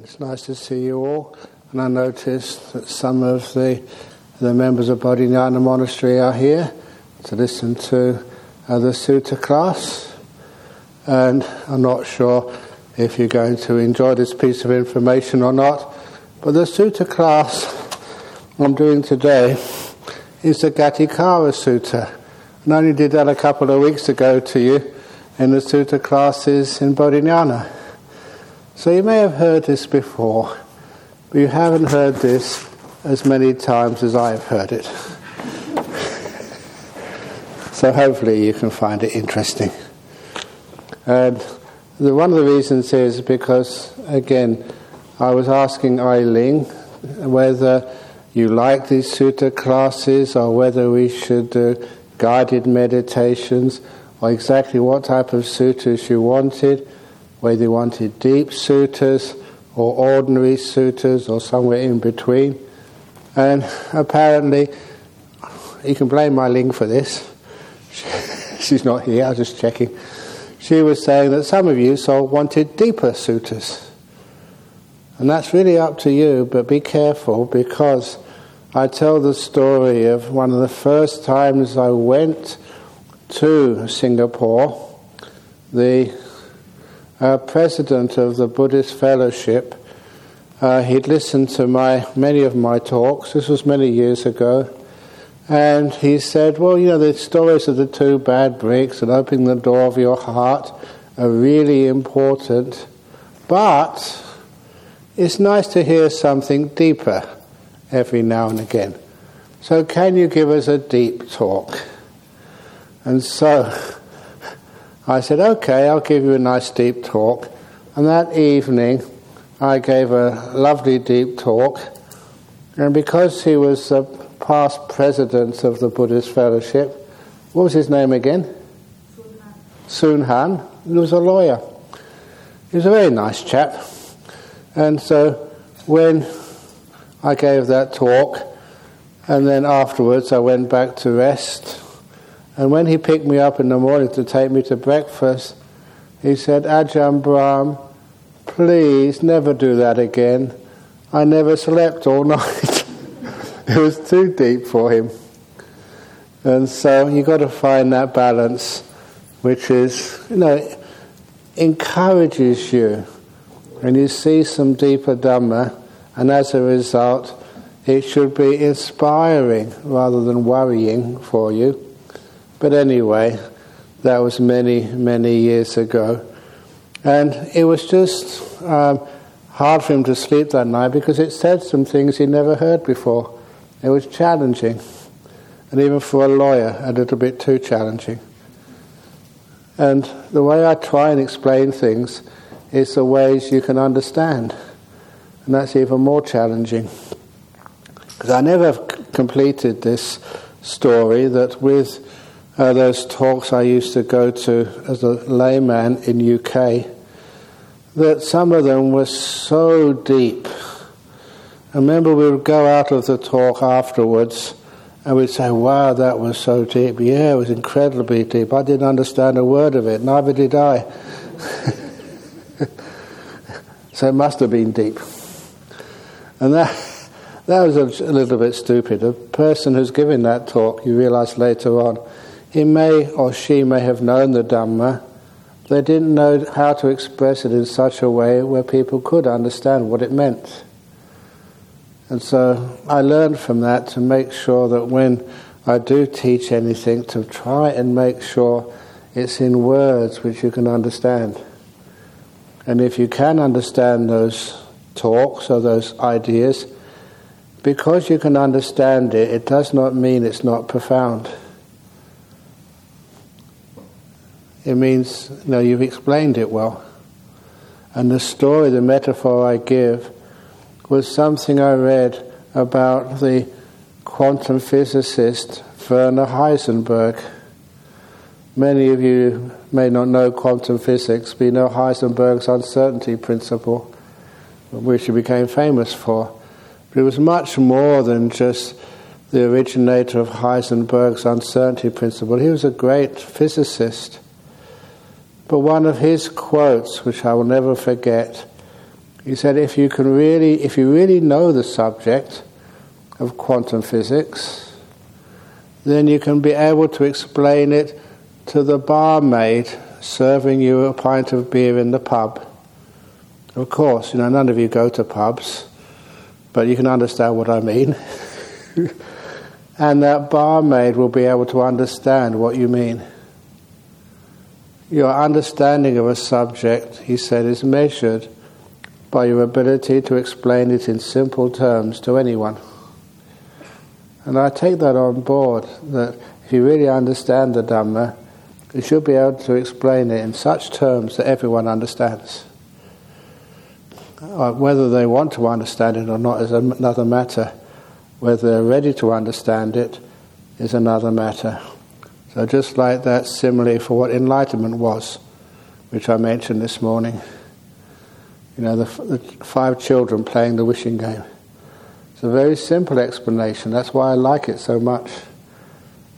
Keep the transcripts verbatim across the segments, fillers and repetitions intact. It's nice to see you all, and I noticed that some of the, the members of Bodhinyana Monastery are here to listen to uh, the sutta class, and I'm not sure if you're going to enjoy this piece of information or not, but the sutta class I'm doing today is the Ghatikara Sutta. And I only did that a couple of weeks ago to you in the sutta classes in Bodhinyana. So you may have heard this before, but you haven't heard this as many times as I've heard it. So hopefully you can find it interesting. And the, one of the reasons is because, again, I was asking Ai Ling whether you like these sutta classes or whether we should do guided meditations or exactly what type of suttas you wanted, whether you wanted deep suttas or ordinary suttas or somewhere in between. And apparently, you can blame my Ling for this. She's not here, I was just checking. She was saying that some of you so wanted deeper suttas. And that's really up to you, but be careful, because I tell the story of one of the first times I went to Singapore. The Uh, president of the Buddhist Fellowship, uh, he'd listened to my many of my talks. This was many years ago, and he said, well, you know, the stories of the two bad bricks and opening the door of your heart are really important, but it's nice to hear something deeper every now and again. So can you give us a deep talk? And so I said, okay, I'll give you a nice deep talk. And that evening, I gave a lovely deep talk. And because he was the past president of the Buddhist Fellowship, what was his name again? Sun Han. Sun Han. He was a lawyer. He was a very nice chap. And so when I gave that talk, and then afterwards I went back to rest, and when he picked me up in the morning to take me to breakfast, he said, Ajahn Brahm, please never do that again. I never slept all night. It was too deep for him. And so you've got to find that balance, which is, you know, encourages you. And you see some deeper Dhamma, and as a result, it should be inspiring rather than worrying for you. But anyway, that was many, many years ago. And it was just um, hard for him to sleep that night because it said some things he'd never heard before. It was challenging. And even for a lawyer, a little bit too challenging. And the way I try and explain things is the ways you can understand. And that's even more challenging. Because I never completed this story that with Uh, those talks I used to go to as a layman in U K, that some of them were so deep. I remember we would go out of the talk afterwards and we'd say, wow, that was so deep. Yeah, it was incredibly deep. I didn't understand a word of it, neither did I. So it must have been deep. And that, that was a, a little bit stupid. The person who's giving that talk, you realise later on, he may or she may have known the Dhamma, they didn't know how to express it in such a way where people could understand what it meant. And so I learned from that to make sure that when I do teach anything, to try and make sure it's in words which you can understand. And if you can understand those talks or those ideas, because you can understand it, it does not mean it's not profound. It means, you know, you've explained it well. And the story, the metaphor I give, was something I read about the quantum physicist Werner Heisenberg. Many of you may not know quantum physics, but you know Heisenberg's Uncertainty Principle, which he became famous for. But it was much more than just the originator of Heisenberg's Uncertainty Principle. He was a great physicist. But one of his quotes, which I will never forget, He said, if you can really, if you really know the subject of quantum physics, then you can be able to explain it to the barmaid serving you a pint of beer in the pub. Of course, you know, none of you go to pubs, but you can understand what I mean. And that barmaid will be able to understand what you mean. Your understanding of a subject, he said, is measured by your ability to explain it in simple terms to anyone. And I take that on board, that if you really understand the Dhamma, you should be able to explain it in such terms that everyone understands. Whether they want to understand it or not is another matter. Whether they're ready to understand it is another matter. So just like that simile for what enlightenment was, which I mentioned this morning. You know, the, f- the five children playing the wishing game. It's a very simple explanation. That's why I like it so much.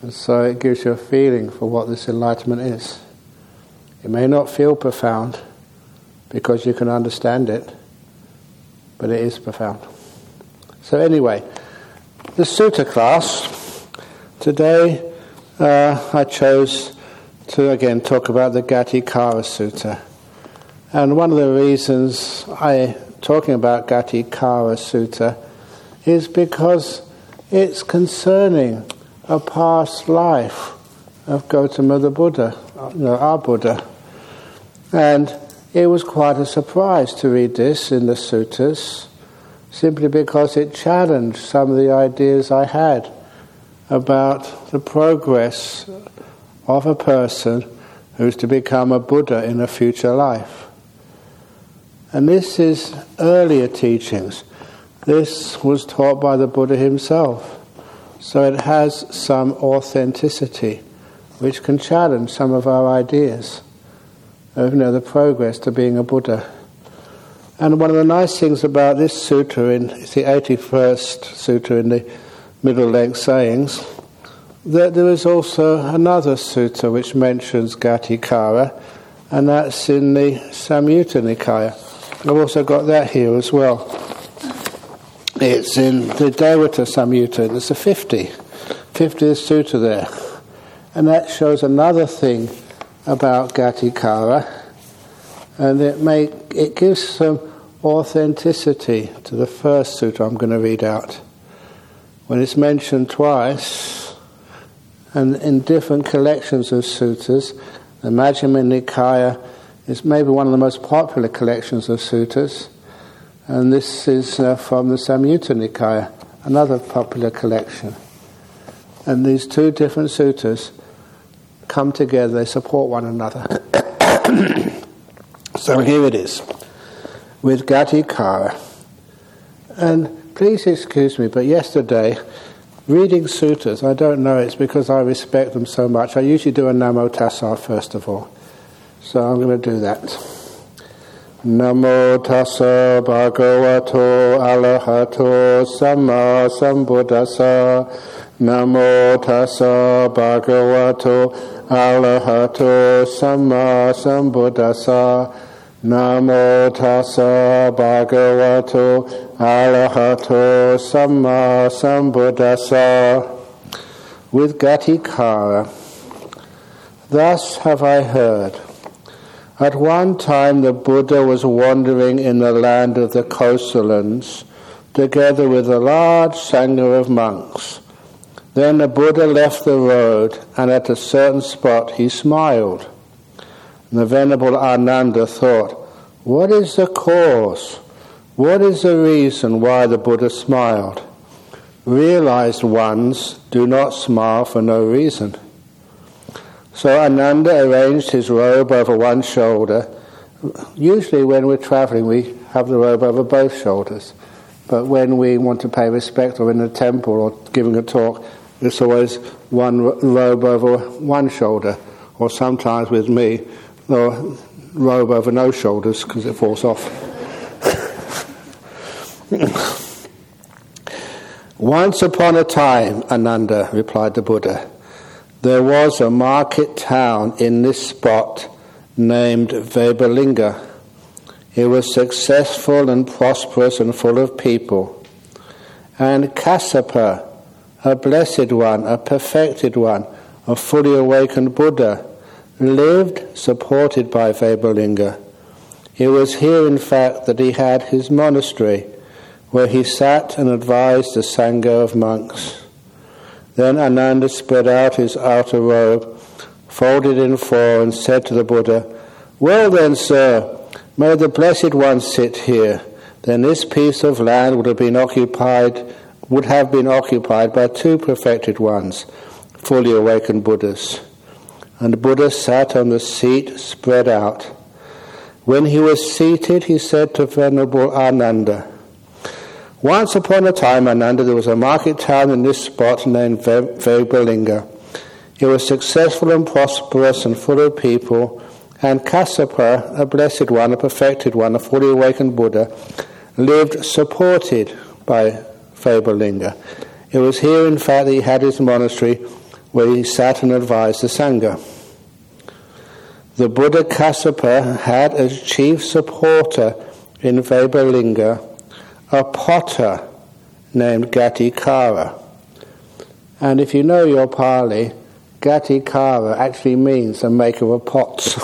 And so it gives you a feeling for what this enlightenment is. It may not feel profound because you can understand it, but it is profound. So anyway, the sutta class, today uh, I chose to again talk about the Ghatikara Sutta. And one of the reasons I'm talking about Ghatikara Sutta is because it's concerning a past life of Gautama the Buddha, you know, our Buddha. And it was quite a surprise to read this in the suttas, simply because it challenged some of the ideas I had about the progress of a person who's to become a Buddha in a future life. And this is earlier teachings. This was taught by the Buddha himself. So it has some authenticity, which can challenge some of our ideas of, you know, the progress to being a Buddha. And one of the nice things about this sutta, in, it's the eighty-first sutta in the middle-length sayings, that there is also another sutta which mentions Ghatikara, and that's in the Samyutta Nikaya. I've also got that here as well. It's in the Devata Samyutta. There's a fifty, fiftieth sutta there. And that shows another thing about Ghatikara, and it make, it gives some authenticity to the first sutta I'm going to read out. When it's mentioned twice, and in different collections of suttas, the Majjhima Nikaya is maybe one of the most popular collections of suttas, and this is uh, from the Samyutta Nikaya, another popular collection. And these two different suttas come together, they support one another. So here it is, with Ghatikara. And please excuse me, but yesterday, reading suttas, I don't know, it's because I respect them so much. I usually do a Namo Tassa first of all. So I'm going to do that. Namo Tassa Bhagavato Arahato Samma Sambuddhassa. Namo Tassa Bhagavato Arahato Samma Sambuddhassa. Namo Tassa Bhagavato Arahato Samma Sambuddhassa. With Ghatikara. Thus have I heard. At one time the Buddha was wandering in the land of the Kosalans, together with a large sangha of monks. Then the Buddha left the road, and at a certain spot he smiled. And the Venerable Ananda thought, what is the cause? What is the reason why the Buddha smiled? Realized ones do not smile for no reason. So Ananda arranged his robe over one shoulder. Usually when we're traveling we have the robe over both shoulders. But when we want to pay respect or in a temple or giving a talk, it's always one robe over one shoulder, or sometimes with me, the robe over no shoulders because it falls off. Once upon a time, Ananda, replied the Buddha, there was a market town in this spot named Vebhalinga. It was successful and prosperous and full of people. And Kassapa, a blessed one, a perfected one, a fully awakened Buddha, lived supported by Vebhalinga. It was here, in fact, that he had his monastery, where he sat and advised the Sangha of monks. Then Ananda spread out his outer robe, folded in four, and said to the Buddha, "Well then, sir, may the Blessed One sit here." Then this piece of land would have been occupied, would have been occupied by two perfected ones, fully awakened Buddhas. And the Buddha sat on the seat spread out. When he was seated, he said to Venerable Ananda, "Once upon a time, Ananda, there was a market town in this spot named Vebhalinga. It was successful and prosperous and full of people, and Kassapa, a blessed one, a perfected one, a fully awakened Buddha, lived supported by Vebhalinga. It was here, in fact, that he had his monastery, where he sat and advised the Sangha. The Buddha Kassapa had as chief supporter in Vebhalinga a potter named Ghatikara." And if you know your Pali, Ghatikara actually means the maker of pots.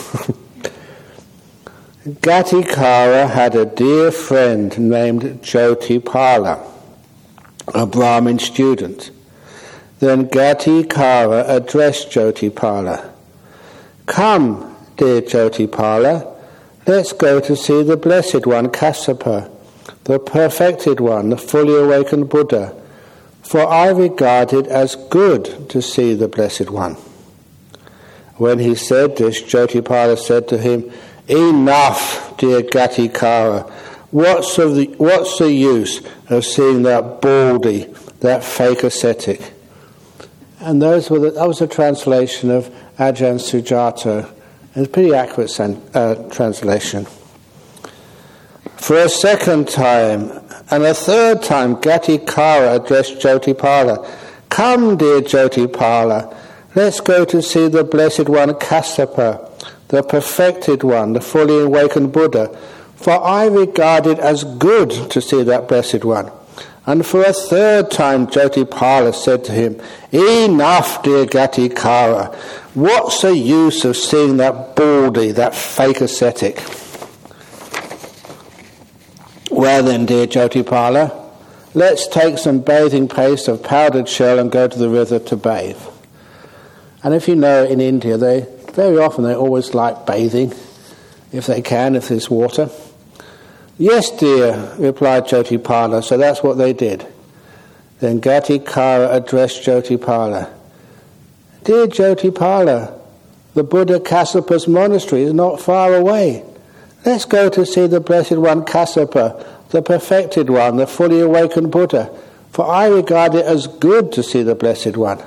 Ghatikara had a dear friend named Jotipala, a Brahmin student. Then Ghatikara addressed Jotipala. "Come, dear Jotipala, let's go to see the Blessed One, Kassapa, the perfected one, the fully awakened Buddha, for I regard it as good to see the Blessed One." When he said this, Jotipala said to him, "Enough, dear Ghatikara. What's of the what's the use of seeing that baldy, that fake ascetic?" And those were the, that was a translation of Ajahn Sujato. It's a pretty accurate uh, translation. For a second time, and a third time, Ghatikara addressed Jotipala. "Come, dear Jotipala, let's go to see the Blessed One Kassapa, the perfected one, the fully awakened Buddha, for I regard it as good to see that Blessed One." And for a third time, Jotipala said to him, "Enough, dear Ghatikara. What's the use of seeing that baldy, that fake ascetic?" "Well then, dear Jotipala, let's take some bathing paste of powdered shell and go to the river to bathe." And if you know, in India, they very often, they always like bathing, if they can, if there's water. "Yes, dear," replied Jotipala, so that's what they did. Then Ghatikara addressed Jotipala. "Dear Jotipala, the Buddha Kassapa's monastery is not far away. Let's go to see the Blessed One Kassapa, the perfected one, the fully awakened Buddha, for I regard it as good to see the Blessed One."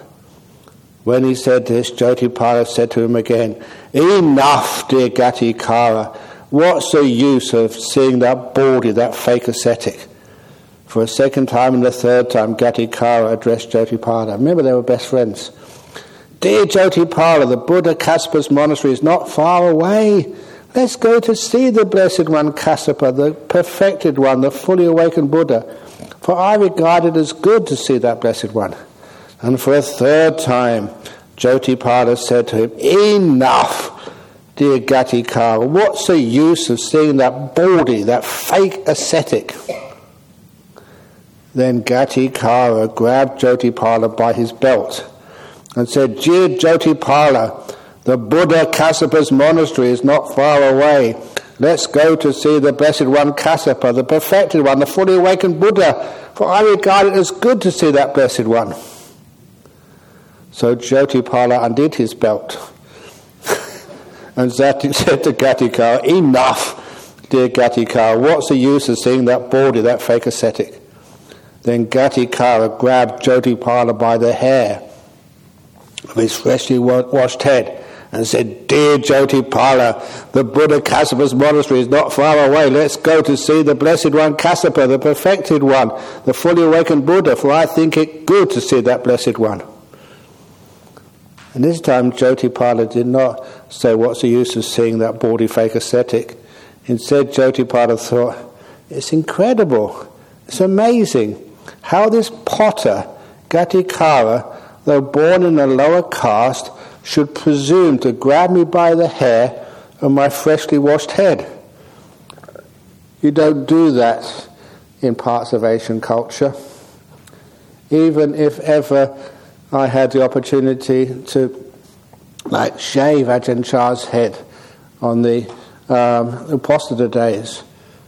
When he said this, Jotipala said to him again, "Enough, dear Ghatikara. What's the use of seeing that baldy, that fake ascetic?" For a second time and a third time, Ghatikara addressed Jotipala. Remember, they were best friends. "Dear Jotipala, the Buddha Kassapa's monastery is not far away. Let's go to see the Blessed One Kassapa, the perfected one, the fully awakened Buddha, for I regard it as good to see that Blessed One." And for a third time, Jotipala said to him, "Enough, dear Ghatikara. What's the use of seeing that baldy, that fake ascetic?" Then Ghatikara grabbed Jotipala by his belt and said, "Dear Jotipala, the Buddha Kassapa's monastery is not far away. Let's go to see the Blessed One Kassapa, the perfected one, the fully awakened Buddha, for I regard it as good to see that Blessed One." So Jotipala undid his belt and said to Ghatikara, "Enough, dear Ghatikara. What's the use of seeing that baldy, that fake ascetic?" Then Ghatikara grabbed Jotipala by the hair of his freshly washed head and said, "Dear Jotipala, the Buddha Kassapa's monastery is not far away. Let's go to see the Blessed One Kassapa, the perfected one, the fully awakened Buddha, for I think it good to see that Blessed One." And this time Jotipala did not say, "What's the use of seeing that baldy fake ascetic?" Instead, Jotipala thought, it's incredible, it's amazing how this potter, Ghatikara, though born in a lower caste, should presume to grab me by the hair and my freshly washed head. You don't do that in parts of Asian culture. Even if ever I had the opportunity to, like, shave Ajahn Chah's head on the um, Upasana days,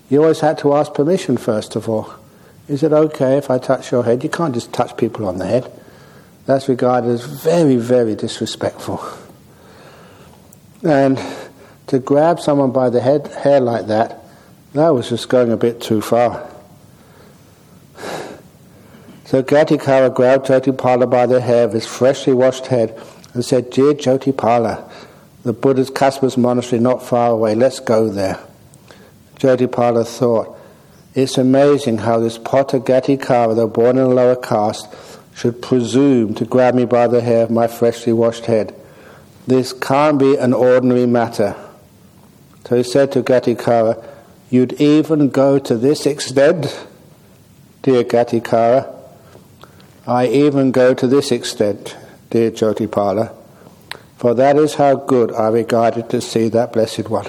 you always had to ask permission first of all. Is it okay if I touch your head? You can't just touch people on the head. That's regarded as very, very disrespectful. And to grab someone by the head, hair like that, that was just going a bit too far. So Ghatikara grabbed Jotipala by the hair of his freshly washed head and said, "Dear Jotipala, the Buddha's Kassapa's monastery not far away, let's go there." Jotipala thought, it's amazing how this potter Ghatikara, though born in a lower caste, should presume to grab me by the hair of my freshly washed head. This can't be an ordinary matter. So he said to Ghatikara, "You'd even go to this extent? Dear Ghatikara." "I even go to this extent, dear Jotipala, for that is how good I regarded to see that blessed one."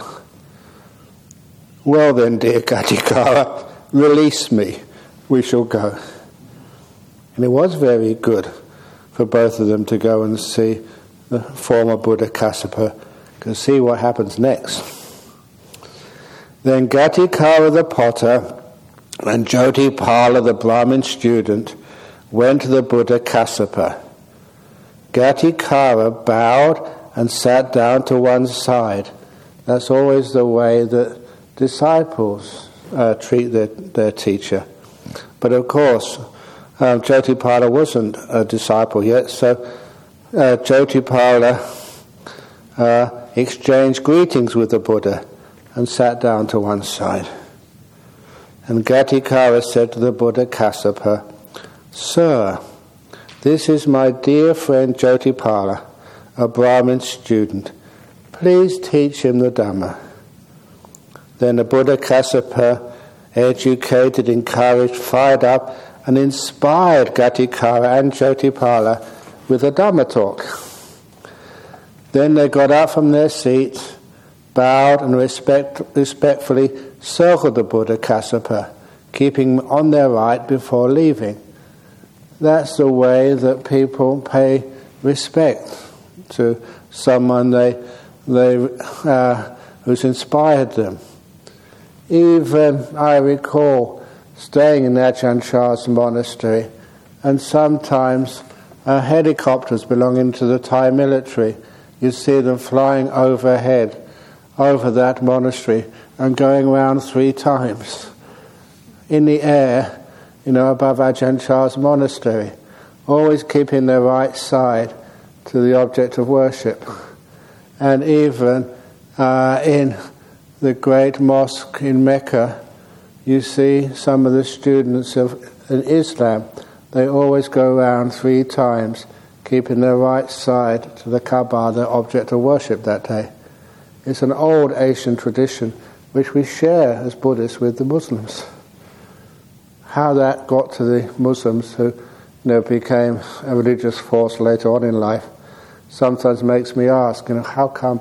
"Well then, dear Ghatikara, release me, we shall go." And it was very good for both of them to go and see the former Buddha Kassapa, to see what happens next. Then Ghatikara the potter and Jotipala the Brahmin student went to the Buddha Kassapa. Ghatikara bowed and sat down to one side. That's always the way that disciples uh, treat their, their teacher. But of course, Um, Jotipala wasn't a disciple yet, so uh, Jotipala uh, exchanged greetings with the Buddha and sat down to one side. And Ghatikara said to the Buddha Kassapa, "Sir, this is my dear friend Jotipala, a Brahmin student. Please teach him the Dhamma." Then the Buddha Kassapa, educated, encouraged, fired up, and inspired Ghatikara and Jotipala with a Dhamma talk. Then they got up from their seats, bowed and respect, respectfully circled the Buddha Kassapa, keeping on their right before leaving. That's the way that people pay respect to someone they they uh, who's inspired them. Even I recall staying in Ajahn Chah's monastery, and sometimes uh, helicopters belonging to the Thai military, you see them flying overhead over that monastery and going round three times in the air, you know, above Ajahn Chah's monastery, always keeping their right side to the object of worship. And even uh, in the great mosque in Mecca, you see some of the students of Islam, they always go around three times, keeping their right side to the Kaaba, their object of worship that day. It's an old Asian tradition which we share as Buddhists with the Muslims. How that got to the Muslims, who, you know, became a religious force later on in life, sometimes makes me ask, you know, how come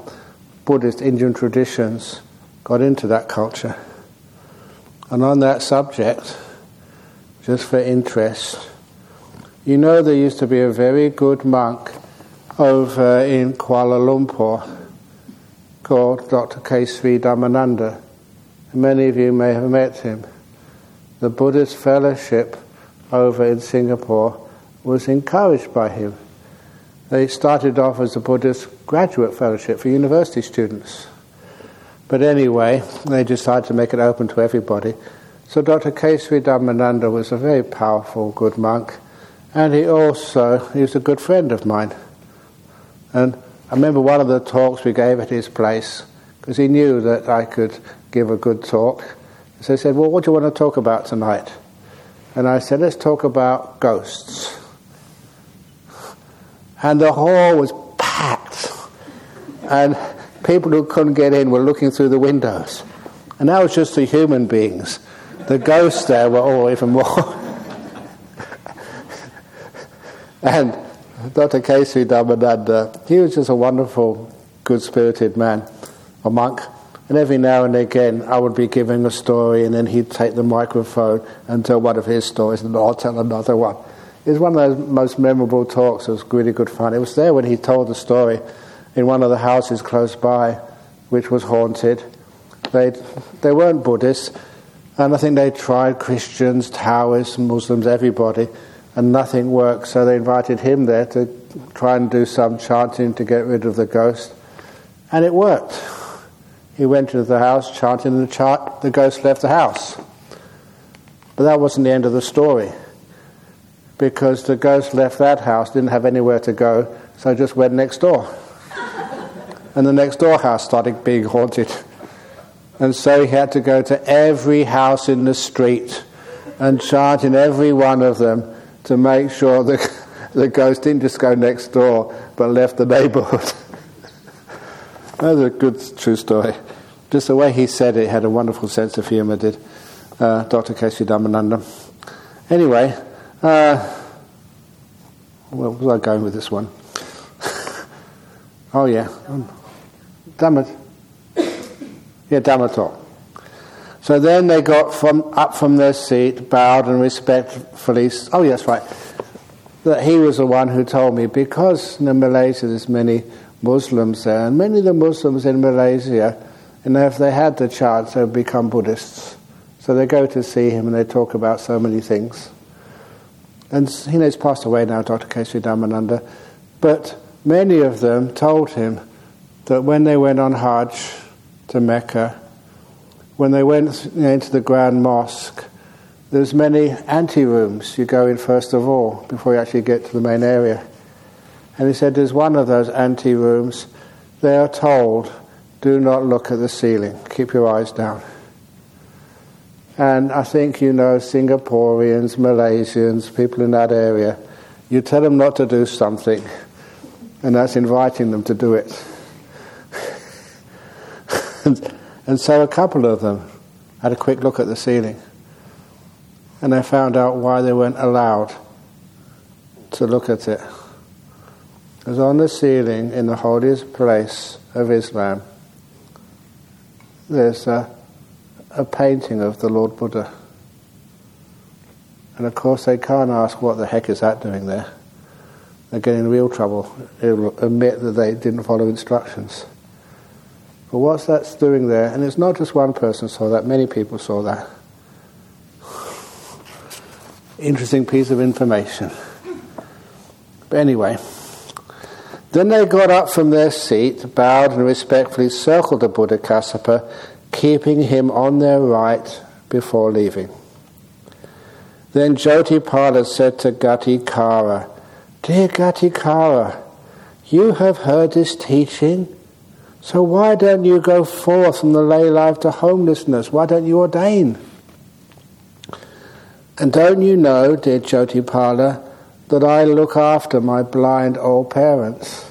Buddhist Indian traditions got into that culture? And on that subject, just for interest, you know there used to be a very good monk over in Kuala Lumpur called Doctor K. Sri Dhammananda. Many of you may have met him. The Buddhist Fellowship over in Singapore was encouraged by him. They started off as a Buddhist graduate fellowship for university students. But anyway, they decided to make it open to everybody. So Doctor K. Sri Dhammananda was a very powerful, good monk. And he also, he was a good friend of mine. And I remember one of the talks we gave at his place, because he knew that I could give a good talk. So he said, "Well, what do you want to talk about tonight?" And I said, "Let's talk about ghosts." And the hall was packed. And people who couldn't get in were looking through the windows. And that was just the human beings. The ghosts there were all even more. And Doctor K. Sri Dhammananda, he was just a wonderful, good-spirited man, a monk. And every now and again, I would be giving a story, and then he'd take the microphone and tell one of his stories, and I'll tell another one. It was one of those most memorable talks. It was really good fun. It was there when he told the story in one of the houses close by, which was haunted. They they weren't Buddhists, and I think they tried Christians, Taoists, Muslims, everybody, and nothing worked. So they invited him there to try and do some chanting to get rid of the ghost, and it worked. He went into the house, chanted, and the, chant, the ghost left the house. But that wasn't the end of the story, because the ghost left that house, didn't have anywhere to go, so just went next door. And the next door house started being haunted. And so he had to go to every house in the street and chant in every one of them to make sure the, the ghost didn't just go next door, but left the neighborhood. That was a good, true story. Just the way he said it, had a wonderful sense of humor, did uh, Doctor K. Sri Dhammananda. Anyway, uh, where was I going with this one? Oh, yeah. Um, Dhamma. Yeah, Dhamma talk. So then they got from up from their seat, bowed and respectfully... Oh, yes, right. That he was the one who told me, because in Malaysia there's many... Muslims there, and many of the Muslims in Malaysia, and if they had the chance, they would become Buddhists. So they go to see him and they talk about so many things. And he has passed away now, Doctor K. Sri Dhammananda, but many of them told him that when they went on Hajj to Mecca, when they went into the Grand Mosque, there's many anterooms you go in first of all, before you actually get to the main area. And he said, there's one of those anterooms. They are told, do not look at the ceiling. Keep your eyes down. And I think, you know, Singaporeans, Malaysians, people in that area, you tell them not to do something, and that's inviting them to do it. and, and so a couple of them had a quick look at the ceiling, and they found out why they weren't allowed to look at it. Because on the ceiling in the holiest place of Islam, there's a, a painting of the Lord Buddha. And of course they can't ask, what the heck is that doing there? They're getting in real trouble. They'll admit that they didn't follow instructions. But what's that doing there? And it's not just one person saw that, many people saw that. Interesting piece of information. But anyway... Then they got up from their seat, bowed and respectfully circled the Buddha Kassapa, keeping him on their right before leaving. Then Jotipala said to Ghatikara, "Dear Ghatikara, you have heard this teaching, so why don't you go forth from the lay life to homelessness? Why don't you ordain? And don't you know, dear Jotipala, that I look after my blind old parents."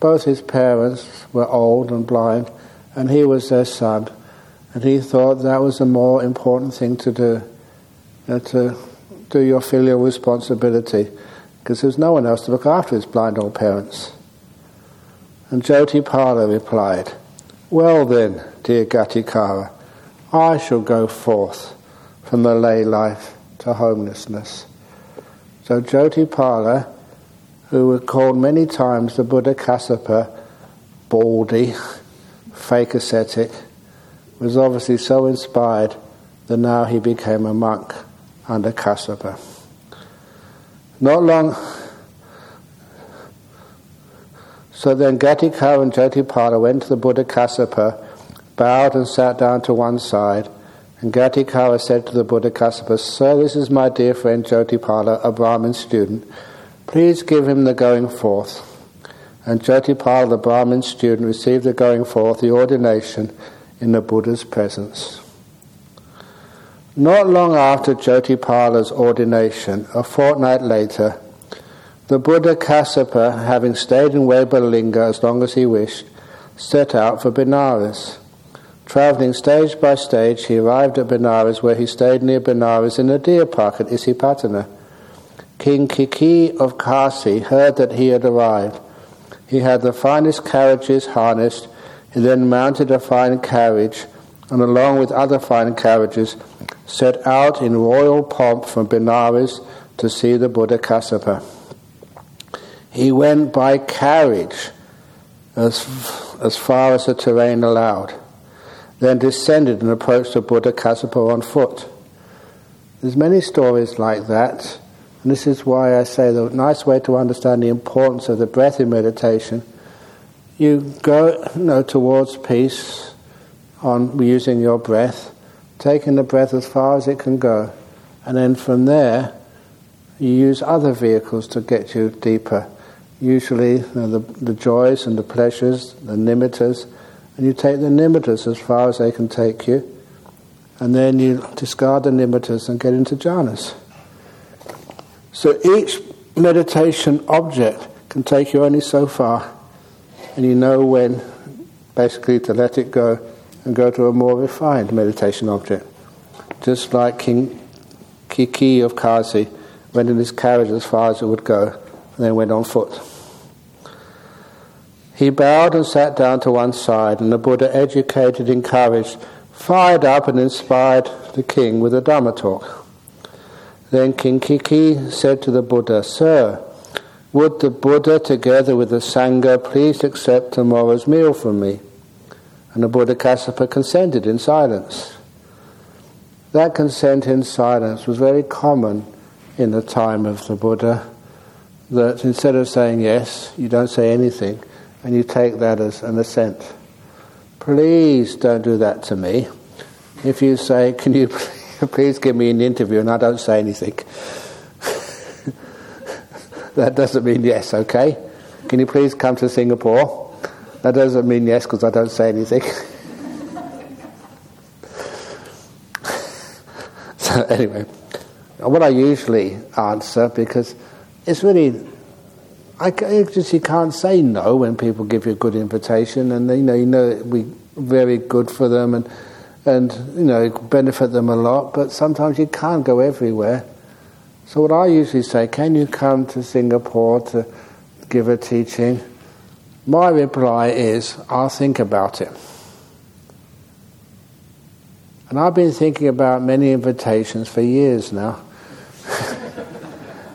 Both his parents were old and blind, and he was their son. And he thought that was a more important thing to do, you know, to do your filial responsibility, because there was no one else to look after his blind old parents. And Jotipala replied, "Well then, dear Ghatikara, I shall go forth from the lay life to homelessness." So Jotipala, who was called many times the Buddha Kassapa, baldy, fake ascetic, was obviously so inspired that now he became a monk under Kassapa. Not long... So then Ghatikara and Jotipala went to the Buddha Kassapa, bowed and sat down to one side. And Ghatikara said to the Buddha Kassapa, "Sir, this is my dear friend Jotipala, a Brahmin student. Please give him the going forth." And Jotipala, the Brahmin student, received the going forth, the ordination, in the Buddha's presence. Not long after Jotipala's ordination, a fortnight later, the Buddha Kassapa, having stayed in Vebhalinga as long as he wished, set out for Benares, Travelling stage by stage, he arrived at Benares, where he stayed near Benares in a deer park at Isipatana. King Kiki of Kasi heard that he had arrived. He had the finest carriages harnessed. He then mounted a fine carriage, and along with other fine carriages, set out in royal pomp from Benares to see the Buddha Kassapa. He went by carriage as, as far as the terrain allowed, then descended and approached the Buddha Kassapa on foot. There's many stories like that, and this is why I say the nice way to understand the importance of the breath in meditation. You go, you know, towards peace on using your breath, taking the breath as far as it can go, and then from there you use other vehicles to get you deeper. Usually, you know, the, the joys and the pleasures, the nimittas, and you take the nimittas as far as they can take you, and then you discard the nimittas and get into jhanas. So each meditation object can take you only so far, and you know when basically to let it go and go to a more refined meditation object. Just like King Kiki of Kasi went in his carriage as far as it would go, and then went on foot. He bowed and sat down to one side, and the Buddha, educated, encouraged, fired up and inspired the king with a Dhamma talk. Then King Kiki said to the Buddha, "Sir, would the Buddha together with the Sangha please accept tomorrow's meal from me?" And the Buddha Kassapa consented in silence. That consent in silence was very common in the time of the Buddha, that instead of saying yes, you don't say anything, and you take that as an assent. Please don't do that to me. If you say, "Can you please give me an interview," and I don't say anything, that doesn't mean yes, okay? "Can you please come to Singapore?" That doesn't mean yes, because I don't say anything. So anyway, what I usually answer, because it's really, I just you can't say no when people give you a good invitation, and they, you know you know it'll be very good for them, and and you know benefit them a lot. But sometimes you can't go everywhere. So what I usually say, "Can you come to Singapore to give a teaching?" My reply is, "I'll think about it." And I've been thinking about many invitations for years now.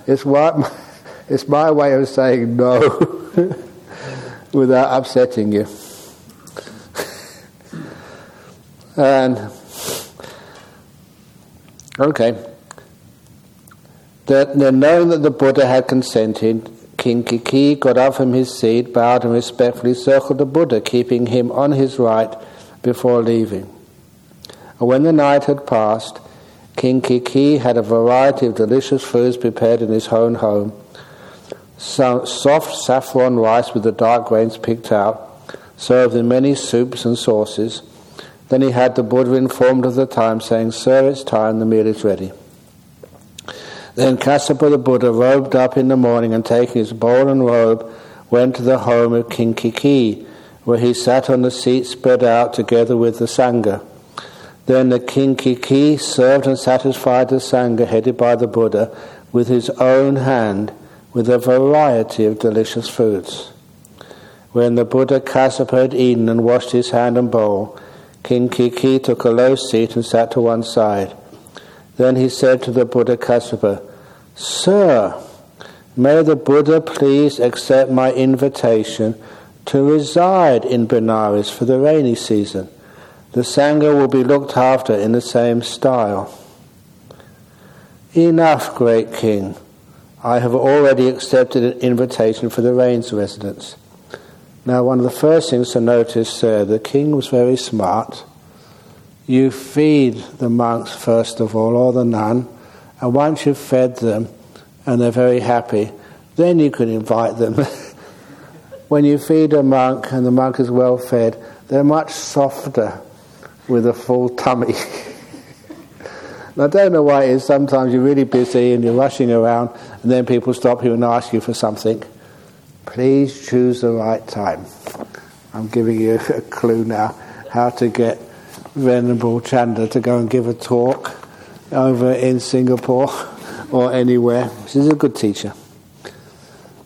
It's what, it's my way of saying no without upsetting you. And okay, that then knowing that the Buddha had consented, King Kiki got up from his seat, bowed and respectfully circled the Buddha, keeping him on his right before leaving. And when the night had passed, King Kiki had a variety of delicious foods prepared in his own home. Some soft saffron rice with the dark grains picked out, served in many soups and sauces. Then he had the Buddha informed of the time, saying, "Sir, it's time, the meal is ready." Then Kassapa the Buddha, robed up in the morning and taking his bowl and robe, went to the home of King Kiki, where he sat on the seat spread out together with the Sangha. Then the King Kiki served and satisfied the Sangha, headed by the Buddha, with his own hand, with a variety of delicious foods. When the Buddha Kassapa had eaten and washed his hand and bowl, King Kiki took a low seat and sat to one side. Then he said to the Buddha Kassapa, "Sir, may the Buddha please accept my invitation to reside in Benares for the rainy season. The Sangha will be looked after in the same style." "Enough, great king. I have already accepted an invitation for the rain's residence." Now, one of the first things to notice there, uh, the king was very smart. You feed the monks first of all, or the nun, and once you've fed them and they're very happy, then you can invite them. When you feed a monk and the monk is well fed, they're much softer with a full tummy. I don't know why it is, sometimes you're really busy and you're rushing around, and then people stop you and ask you for something. Please choose the right time. I'm giving you a clue now how to get Venerable Chanda to go and give a talk over in Singapore or anywhere. She's a good teacher.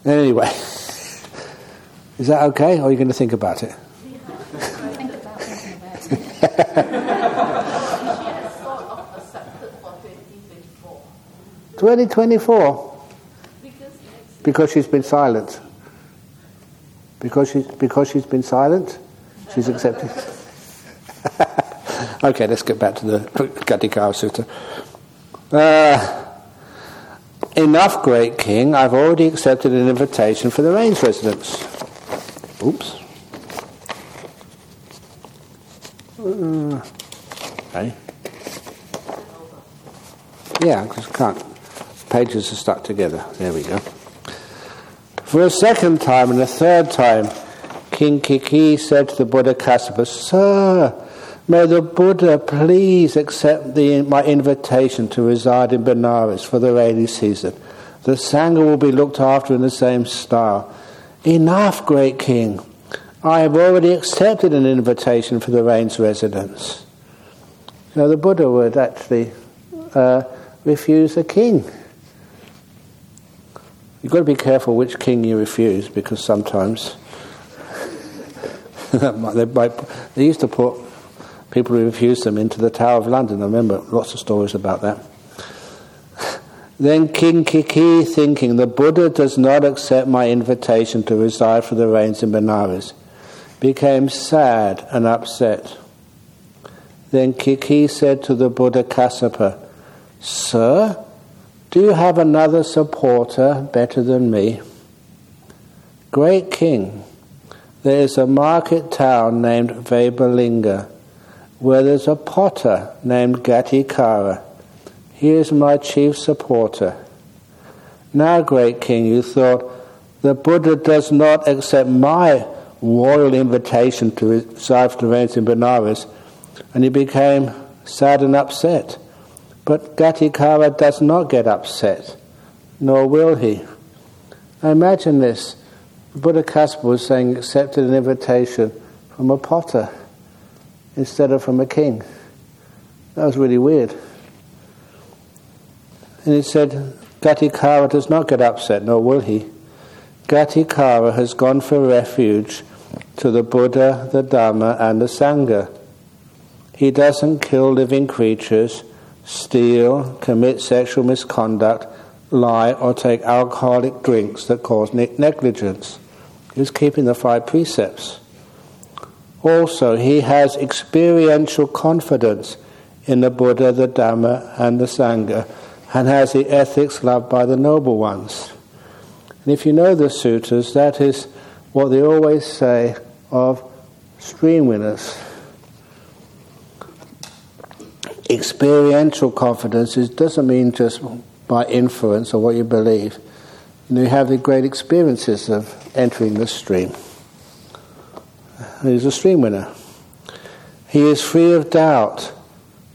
Anyway, is that okay, or are you going to think about it? I think about thinking about it. She has thought of a subject for twenty twenty-four. twenty twenty-four? Because, because she's been silent. Because she's, because she's been silent, she's accepted. Okay, let's get back to the Ghatikara Sutta. Uh, Enough, great king, I've already accepted an invitation for the rain's residence. Oops. Uh, okay. Yeah, I just can't. Pages are stuck together. There we go. For a second time and a third time, King Kiki said to the Buddha Kassapa, "Sir, may the Buddha please accept the, my invitation to reside in Benares for the rainy season. The Sangha will be looked after in the same style." "Enough, great king. I have already accepted an invitation for the rain's residence." Now the Buddha would actually uh, refuse a king. You've got to be careful which king you refuse, because sometimes they, might, they used to put people who refused them into the Tower of London. I remember lots of stories about that. Then King Kiki, thinking, "The Buddha does not accept my invitation to reside for the rains in Benares," became sad and upset. Then Kiki said to the Buddha Kassapa, "Sir, do you have another supporter better than me?" "Great king, there is a market town named Vebhalinga, where there's a potter named Ghatikara. He is my chief supporter." "Now, great king, you thought, the Buddha does not accept my royal invitation to reside for the rains in Benares," and he became sad and upset. But Ghatikara does not get upset, nor will he. Imagine this. Buddha Kassapa was saying, accepted an invitation from a potter instead of from a king. That was really weird. And he said, Ghatikara does not get upset, nor will he. Ghatikara has gone for refuge to the Buddha, the Dhamma, and the Sangha. He doesn't kill living creatures, steal, commit sexual misconduct, lie, or take alcoholic drinks that cause ne- negligence. He's keeping the five precepts. Also, he has experiential confidence in the Buddha, the Dhamma, and the Sangha, and has the ethics loved by the noble ones. And if you know the suttas, that is what they always say of stream winners. Experiential confidence is, doesn't mean just by inference or what you believe. You know, you have the great experiences of entering the stream. He's a stream winner. He is free of doubt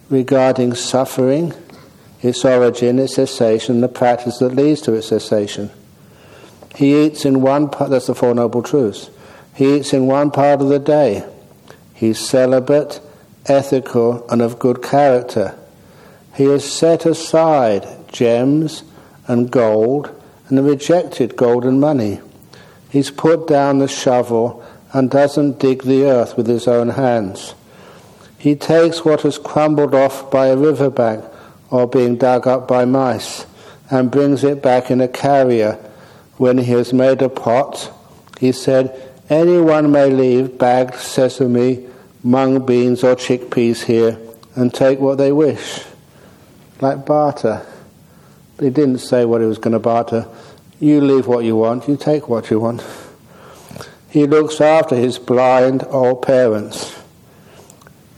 regarding suffering, its origin, its cessation, the practice that leads to its cessation. He eats in one part, that's the Four Noble Truths. He eats in one part of the day. He's celibate, ethical, and of good character. He has set aside gems and gold and rejected gold and money. He's put down the shovel and doesn't dig the earth with his own hands. He takes what has crumbled off by a riverbank or being dug up by mice and brings it back in a carrier. When he has made a pot, he said, "Anyone may leave bagged sesame, mung beans or chickpeas here and take what they wish," like barter. But he didn't say what he was going to barter. You leave what you want, you take what you want. He looks after his blind old parents.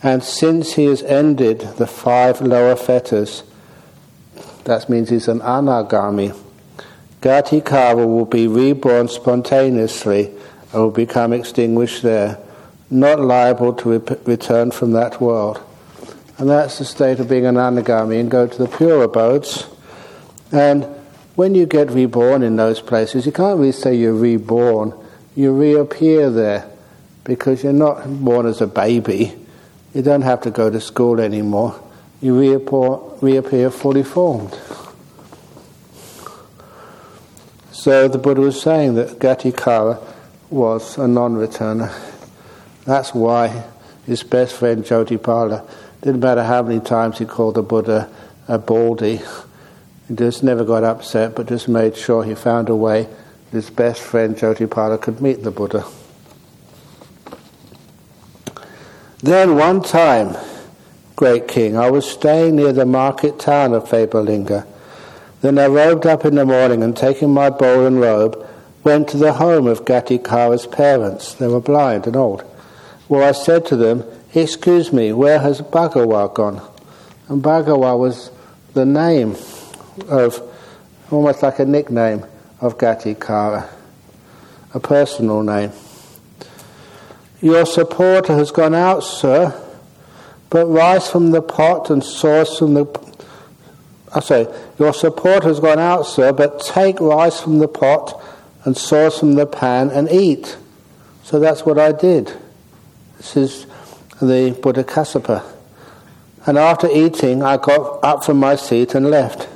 And since he has ended the five lower fetters, that means he's an anagami, Ghatikara will be reborn spontaneously and will become extinguished there, not liable to re- return from that world. And that's the state of being an anagami, and go to the pure abodes. And when you get reborn in those places, you can't really say you're reborn. You reappear there, because you're not born as a baby. You don't have to go to school anymore. You reappear, reappear fully formed. So the Buddha was saying that Ghatikara was a non-returner. That's why his best friend Jotipala, didn't matter how many times he called the Buddha a baldy, he just never got upset, but just made sure he found a way that his best friend Jotipala could meet the Buddha. Then one time, great king, I was staying near the market town of Vebhalinga. Then I robed up in the morning and taking my bowl and robe, went to the home of Ghatikara's parents. They were blind and old. Well, I said to them, "Excuse me, where has Bhaggava gone?" And Bhaggava was the name of, almost like a nickname of Ghatikara, a personal name. "Your supporter has gone out, sir, but rice from the pot and sauce from the... I say, your supporter has gone out, sir, but take rice from the pot and sauce from the pan and eat." So that's what I did. This is the Buddha Kassapa. "And after eating, I got up from my seat and left."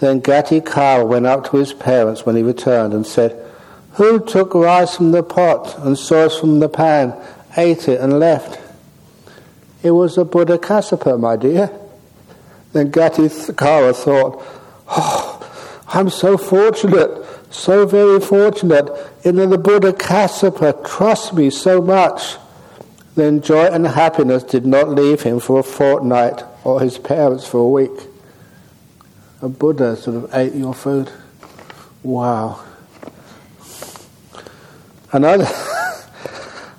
Then Ghatikara went up to his parents when he returned and said, "Who took rice from the pot and sauce from the pan, ate it and left?" "It was the Buddha Kassapa, my dear." Then Ghatikara thought, "Oh, I'm so fortunate, so very fortunate, in that the Buddha Kassapa trusts me so much." Then joy and happiness did not leave him for a fortnight or his parents for a week. A Buddha sort of ate your food. Wow. Another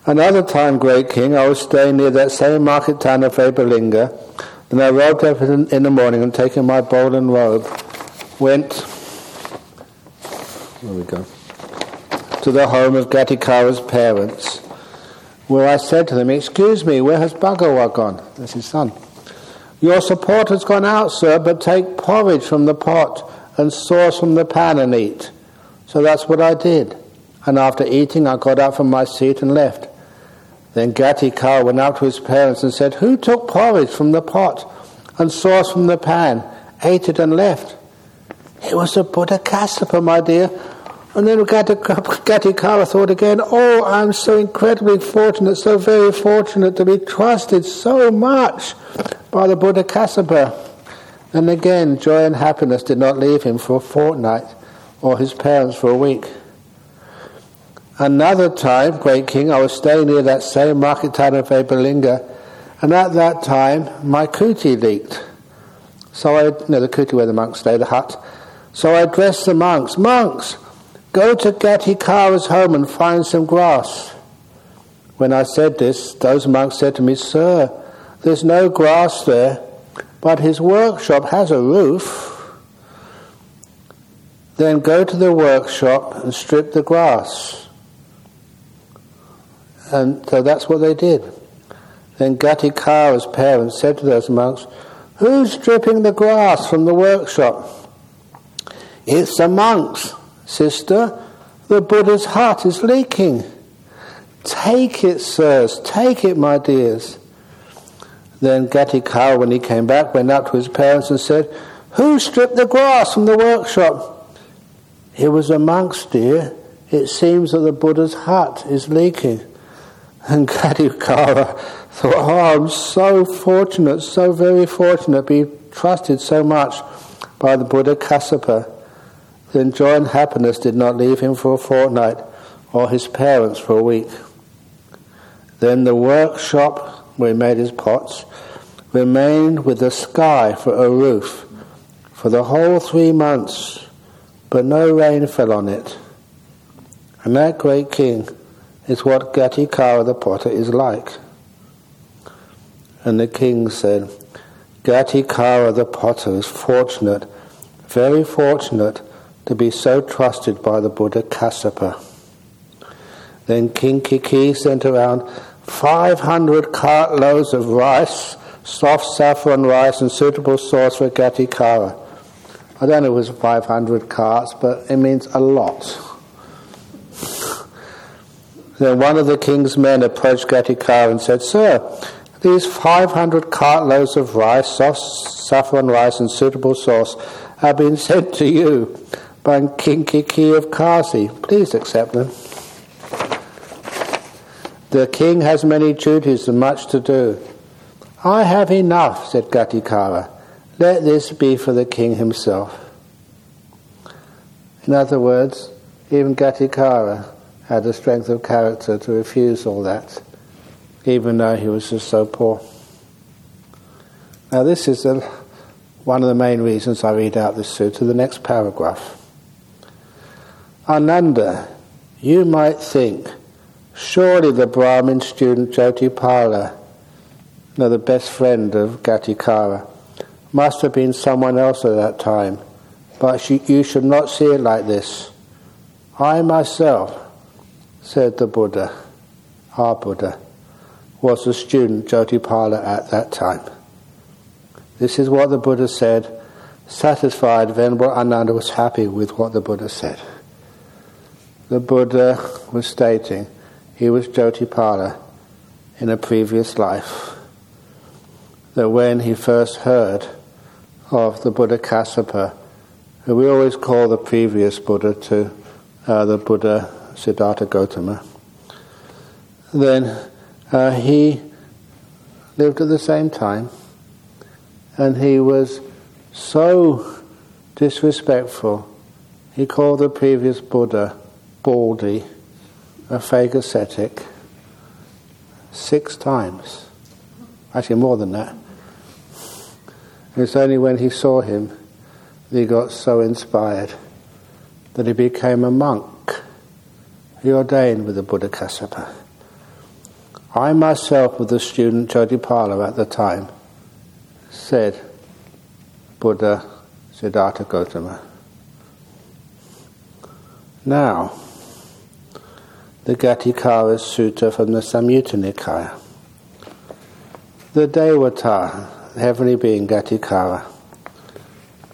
another time, great king, I was staying near that same market town of Vebhalinga, and I robed up in, in the morning and taking my bowl and robe, went there we go, to the home of Ghatikara's parents, where I said to them, "Excuse me, where has Bhaggava gone?" That's his son. "Your support has gone out, sir, but take porridge from the pot and sauce from the pan and eat." So that's what I did. And after eating, I got up from my seat and left. Then Ghatikara went up to his parents and said, "Who took porridge from the pot and sauce from the pan, ate it and left?" "It was the Buddha Kassapa, my dear." And then Ghatikara thought again, "Oh, I'm so incredibly fortunate, so very fortunate to be trusted so much by the Buddha Kassapa." And again, joy and happiness did not leave him for a fortnight or his parents for a week. Another time, great king, I was staying near that same market town of Vebhalinga, and at that time my kuti leaked. So I, you know, the kuti where the monks stay, the hut. So I addressed the monks, "Monks, go to Ghatikara's home and find some grass." When I said this, those monks said to me, "Sir, there's no grass there, but his workshop has a roof." "Then go to the workshop and strip the grass." And so that's what they did. Then Ghatikara's parents said to those monks, "Who's stripping the grass from the workshop?" "It's the monks, sister. The Buddha's hut is leaking." "Take it, sirs, take it, my dears." Then Ghatikara, when he came back, went up to his parents and said, "Who stripped the grass from the workshop?" "It was the monks, dear. It seems that the Buddha's hut is leaking." And Ghatikara thought, "Oh, I'm so fortunate, so very fortunate, be trusted so much by the Buddha Kassapa." Then joy and happiness did not leave him for a fortnight or his parents for a week. Then the workshop where he made his pots remained with the sky for a roof for the whole three months, but no rain fell on it. And that great king is what Ghatikara the potter is like. And the king said, "Ghatikara the potter is fortunate, very fortunate, to be so trusted by the Buddha Kassapa." Then King Kiki sent around five hundred cartloads of rice, soft saffron rice and suitable sauce for Ghatikara. I don't know if it was five hundred carts, but it means a lot. Then one of the king's men approached Ghatikara and said, "Sir, These five hundred cartloads of rice, soft saffron rice and suitable sauce are being sent to you by King Kiki of Kasi. Please accept them. The king has many duties and much to do. I have enough, said Ghatikara. Let this be for the king himself. In other words, even Ghatikara had the strength of character to refuse all that, even though he was just so poor. Now this is a, one of the main reasons I read out this sutta, the next paragraph. Ananda, you might think, surely the Brahmin student Jotipala, you know, the best friend of Ghatikara, must have been someone else at that time, but you should not see it like this. I myself, said the Buddha, our Buddha, was a student Jotipala at that time. This is what the Buddha said. Satisfied, Venerable Ananda was happy with what the Buddha said. The Buddha was stating he was Jotipala in a previous life. That when he first heard of the Buddha Kassapa, who we always call the previous Buddha to uh, the Buddha Siddhartha Gautama, then uh, he lived at the same time, and he was so disrespectful, he called the previous Buddha baldy, a fake ascetic, six times. Actually more than that. It's only when he saw him that he got so inspired that he became a monk. He ordained with the Buddha Kassapa. I myself was the student Jotipala at the time, said Buddha Siddhartha Gautama. Now, the Ghatikara Sutta from the Samyutta Nikaya. The Devata, the heavenly being Ghatikara,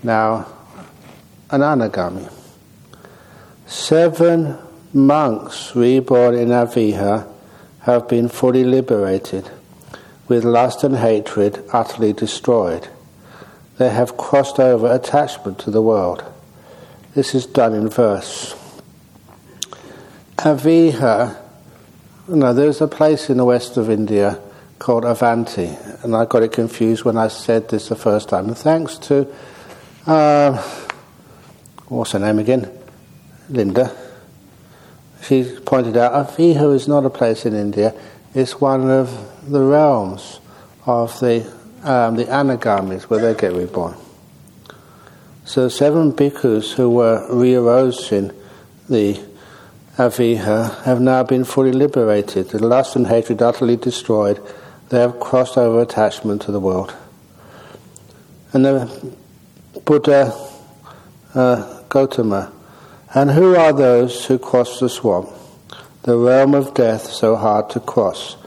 now an Anagami. Seven monks reborn in Aviha have been fully liberated, with lust and hatred utterly destroyed. They have crossed over attachment to the world. This is done in verse. Aviha, no, there's a place in the west of India called Avanti, and I got it confused when I said this the first time. And thanks to, uh, what's her name again? Linda. She pointed out, Aviha is not a place in India, it's one of the realms of the um, the Anagamis, where they get reborn. So seven bhikkhus who were re-arose in the Aviha have now been fully liberated, the lust and hatred utterly destroyed, they have crossed over attachment to the world. And the Buddha uh, Gotama, and who are those who cross the swamp, the realm of death so hard to cross,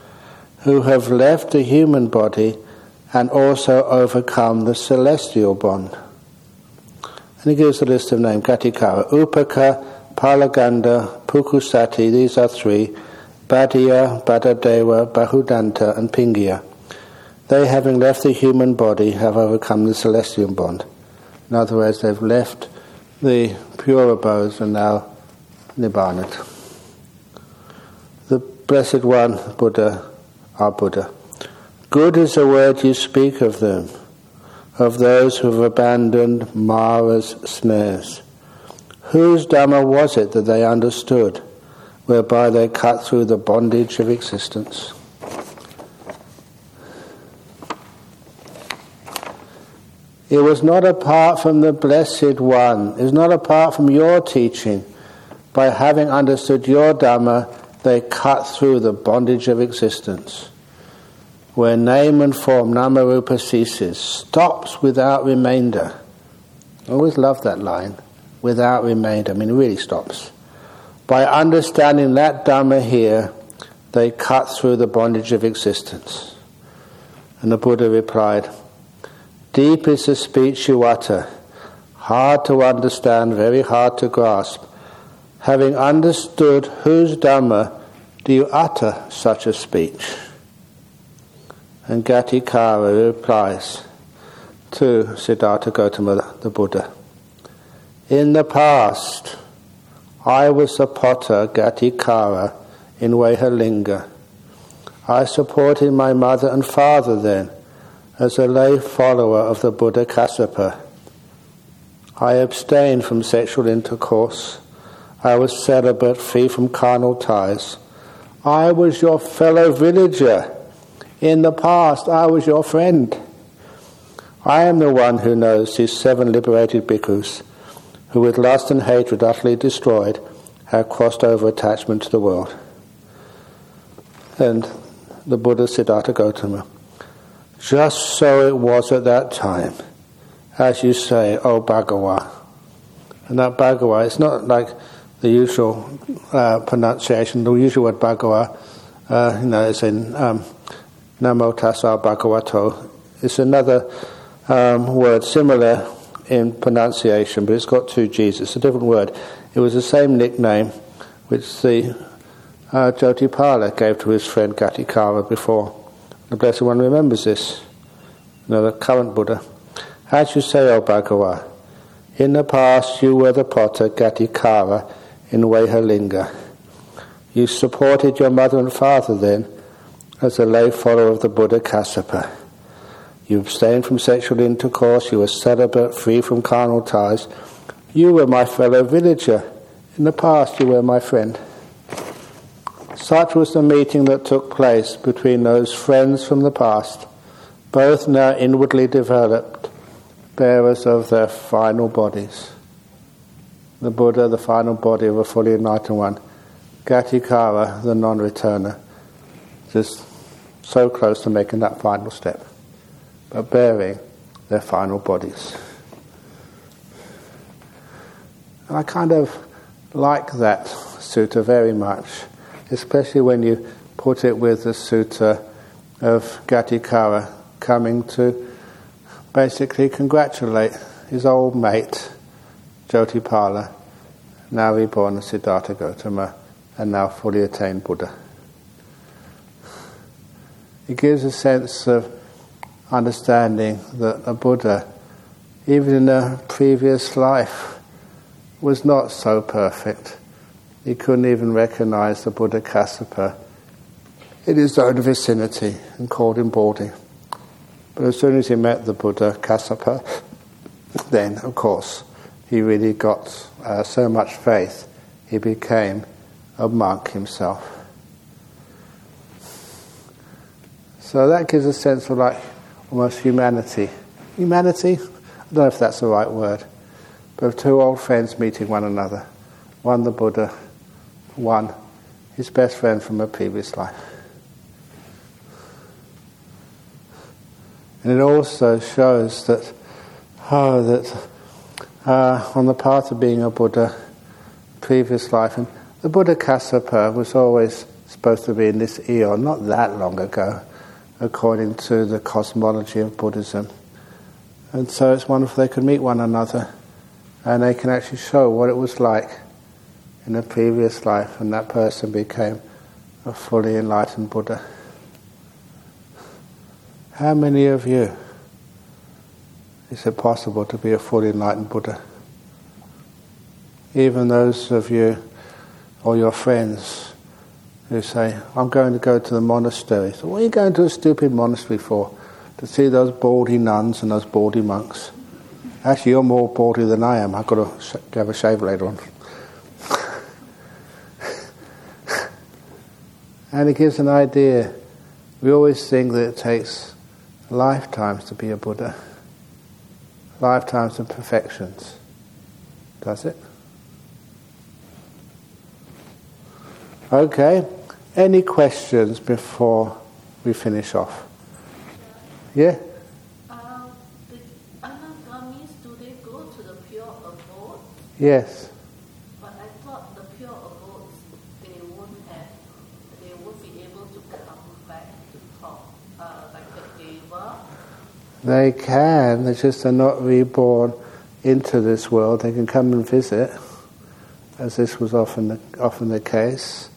who have left the human body and also overcome the celestial bond? And he gives a list of names, Ghatikara, Upaka, Palaganda, Pukusati, these are three, Badiya, Badadeva, Bahudanta and Pingya. They, having left the human body, have overcome the celestial bond. In other words, they've left the pure abodes and now Nibbana. The Blessed One, Buddha, our Buddha. Good is the word you speak of them, of those who have abandoned Mara's snares. Whose Dhamma was it that they understood, whereby they cut through the bondage of existence? It was not apart from the Blessed One, it was not apart from your teaching. By having understood your Dhamma, they cut through the bondage of existence. Where name and form, Namarupa ceases, stops without remainder. I always love that line. Without remainder, I mean, it really stops. By understanding that Dhamma here, they cut through the bondage of existence. And the Buddha replied, deep is the speech you utter, hard to understand, very hard to grasp. Having understood whose Dhamma do you utter such a speech? And Ghatikara replies to Siddhartha Gautama, the Buddha, "In the past, I was the potter Ghatikara in Vebhalinga. I supported my mother and father then as a lay follower of the Buddha Kassapa. I abstained from sexual intercourse. I was celibate, free from carnal ties. I was your fellow villager. In the past, I was your friend. I am the one who knows these seven liberated bhikkhus who with lust and hatred utterly destroyed have crossed over attachment to the world." And the Buddha Siddhartha Gautama, "Just so it was at that time, as you say, O Bhaggava." And that Bhaggava, it's not like the usual uh, pronunciation, the usual word Bhaggava, uh, you know, it's in um, Namo Tassa Bhagavato. It's another um, word similar in pronunciation, but it's got two G's. It's a different word. It was the same nickname which the uh, Jotipala gave to his friend Ghatikara before. The Blessed One remembers this, you know, the current Buddha. "As you say, O Bhaggava, in the past you were the potter Ghatikara in Vebhalinga. You supported your mother and father then as a lay follower of the Buddha Kassapa. You abstained from sexual intercourse, you were celibate, free from carnal ties. You were my fellow villager. In the past you were my friend. Such was the meeting that took place between those friends from the past, both now inwardly developed, bearers of their final bodies." The Buddha, the final body of a fully enlightened one. Ghatikara, the non-returner, just so close to making that final step, but bearing their final bodies. I kind of like that sutta very much, especially when you put it with the sutta of Ghatikara coming to basically congratulate his old mate, Jotipala, now reborn as Siddhartha Gautama, and now fully attained Buddha. It gives a sense of understanding that a Buddha, even in a previous life, was not so perfect. He couldn't even recognize the Buddha Kassapa in his own vicinity and called him Baldy. But as soon as he met the Buddha Kassapa, then, of course, he really got uh, so much faith, he became a monk himself. So that gives a sense of like almost humanity. Humanity? I don't know if that's the right word. But of two old friends meeting one another. One the Buddha, one his best friend from a previous life. And it also shows that, oh, that uh, on the path of being a Buddha, previous life, and the Buddha Kassapa was always supposed to be in this eon, not that long ago, according to the cosmology of Buddhism. And so it's wonderful they could meet one another and they can actually show what it was like in a previous life, and that person became a fully enlightened Buddha. How many of you is it possible to be a fully enlightened Buddha? Even those of you or your friends who say, "I'm going to go to the monastery." So what are you going to a stupid monastery for? To see those baldy nuns and those baldy monks. Actually, you're more baldy than I am. I've got to have a shave later on. And it gives an idea. We always think that it takes lifetimes to be a Buddha. Lifetimes of perfections. Does it? Okay. Any questions before we finish off? Yeah? Uh, did Anagamis, do they go to the pure abode? Yes. They can, it's just they're not reborn into this world. They can come and visit, as this was often the, often the case.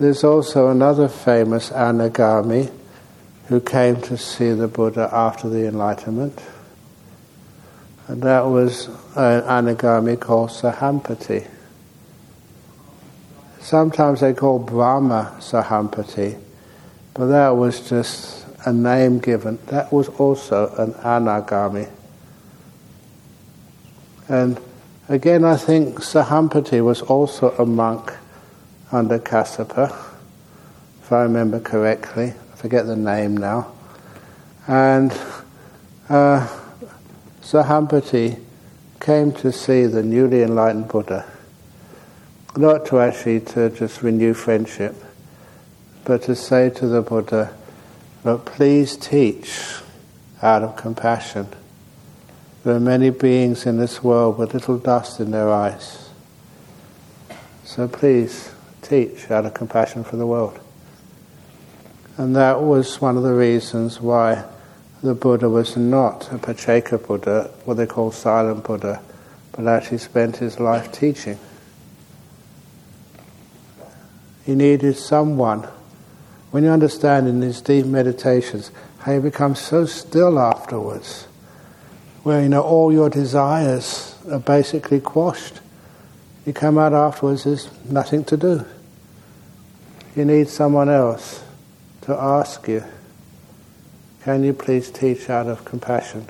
There's also another famous Anagami who came to see the Buddha after the Enlightenment, and that was an Anagami called Sahampati. Sometimes they call Brahma Sahampati, but that was just a name given. That was also an Anagami. And again, I think Sahampati was also a monk under Kassapa, if I remember correctly. I forget the name now. And uh, Sahampati came to see the newly enlightened Buddha, not to actually to just renew friendship, but to say to the Buddha, "Look, please teach out of compassion. There are many beings in this world with little dust in their eyes. So please teach out of compassion for the world." And that was one of the reasons why the Buddha was not a Pacheka Buddha, what they call silent Buddha, but actually spent his life teaching. He needed someone. When you understand in these deep meditations how you become so still afterwards, where you know all your desires are basically quashed. You come out afterwards, there's nothing to do. You need someone else to ask you, "Can you please teach out of compassion?"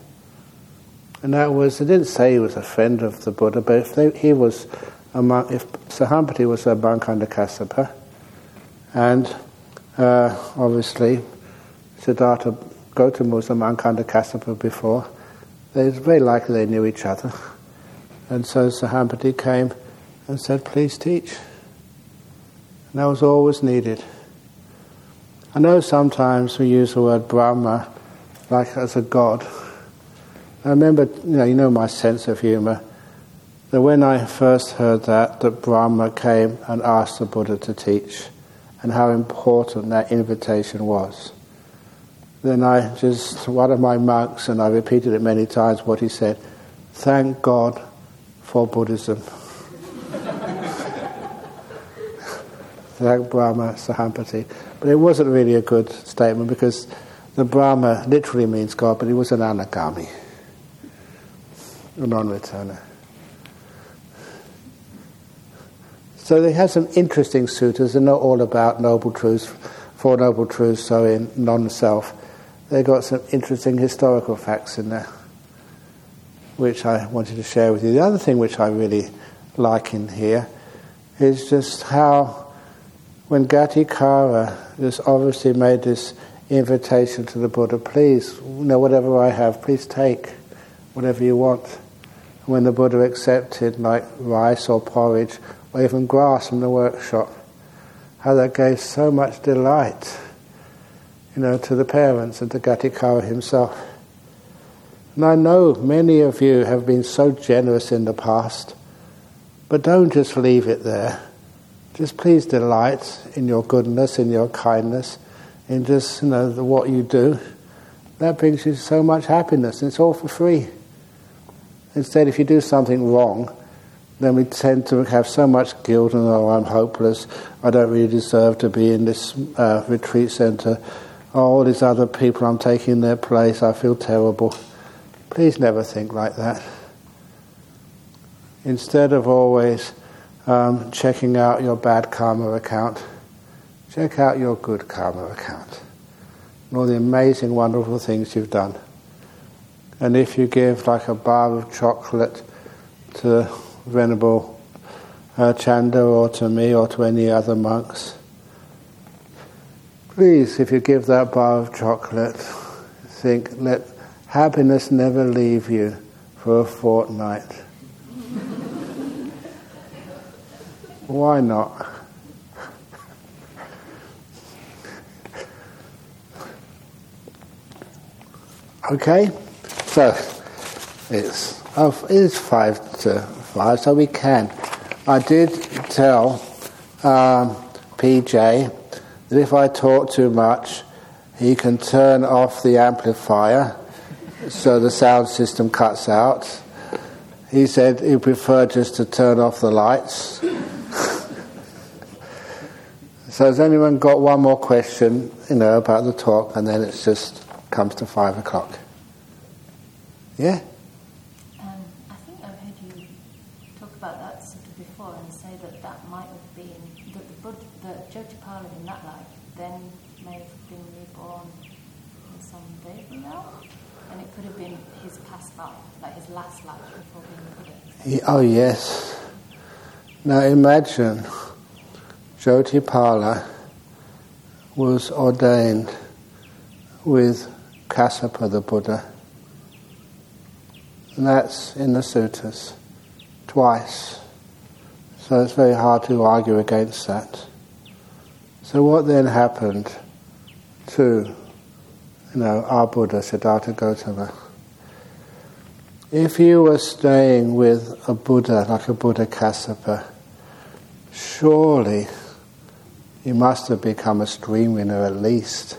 And that was, they didn't say he was a friend of the Buddha, but if they, he was a monk, if Sahampati was a monk under Kassapa, and uh, obviously Siddhartha Gautama was a monk under Kassapa before, it's very likely they knew each other. And so Sahampati came and said, "Please teach." And that was always needed. I know sometimes we use the word Brahma like as a god. I remember, you know, you know my sense of humour, that when I first heard that, that Brahma came and asked the Buddha to teach, and how important that invitation was. Then I just, one of my monks, and I repeated it many times, what he said, "Thank God for Buddhism." Thank Brahma Sahampati. But it wasn't really a good statement, because the Brahma literally means God, but he was an Anagami, a non-returner. So they have some interesting suttas. They're not all about noble truths, four noble truths, so in non-self. They got some interesting historical facts in there, which I wanted to share with you. The other thing which I really like in here is just how, when Ghatikara just obviously made this invitation to the Buddha, "Please, you know, whatever I have, please take whatever you want." And when the Buddha accepted, like rice or porridge, or even grass from the workshop, how that gave so much delight, you know, to the parents and to Ghatikara himself. And I know many of you have been so generous in the past, but don't just leave it there. Just please delight in your goodness, in your kindness, in just, you know, the, what you do. That brings you so much happiness, and it's all for free. Instead, if you do something wrong, then we tend to have so much guilt and, "Oh, I'm hopeless, I don't really deserve to be in this uh, retreat centre, oh, all these other people, I'm taking their place, I feel terrible." Please never think like that. Instead of always um, checking out your bad karma account, check out your good karma account, and all the amazing, wonderful things you've done. And if you give like a bar of chocolate to Venerable uh, Chanda or to me or to any other monks, please, if you give that bar of chocolate, think, let happiness never leave you for a fortnight. Why not? Okay, so it's oh, it is five to five, so we can. I did tell um, P J that if I talk too much, he can turn off the amplifier so the sound system cuts out. He said he preferred just to turn off the lights. So has anyone got one more question, you know, about the talk, and then it's just comes to five o'clock? Yeah? Um, I think I've heard you talk about that sutta before and say that that might have been, that the Buddha, the Jotipala in that life then may have been reborn in some baby now, and it could have been his past life, like his last life before being Buddha. Oh yes. Now imagine Jotipala was ordained with Kassapa the Buddha. And that's in the suttas, twice. So it's very hard to argue against that. So what then happened to, you know, our Buddha, Siddhartha Gautama? If you were staying with a Buddha, like a Buddha Kassapa, surely you must have become a stream winner at least.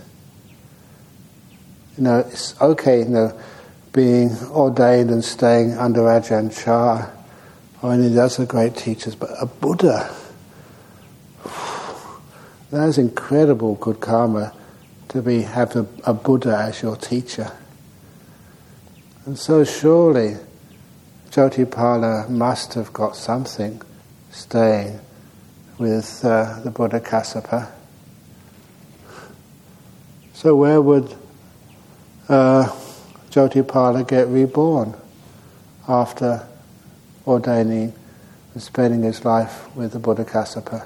You know, it's okay, you know, being ordained and staying under Ajahn Chah or any of those other great teachers, but a Buddha, that is incredible good karma to be have a, a Buddha as your teacher. And so surely Jotipala must have got something staying with uh, the Buddha Kassapa. So where would uh, Jotipala get reborn after ordaining and spending his life with the Buddha Kassapa?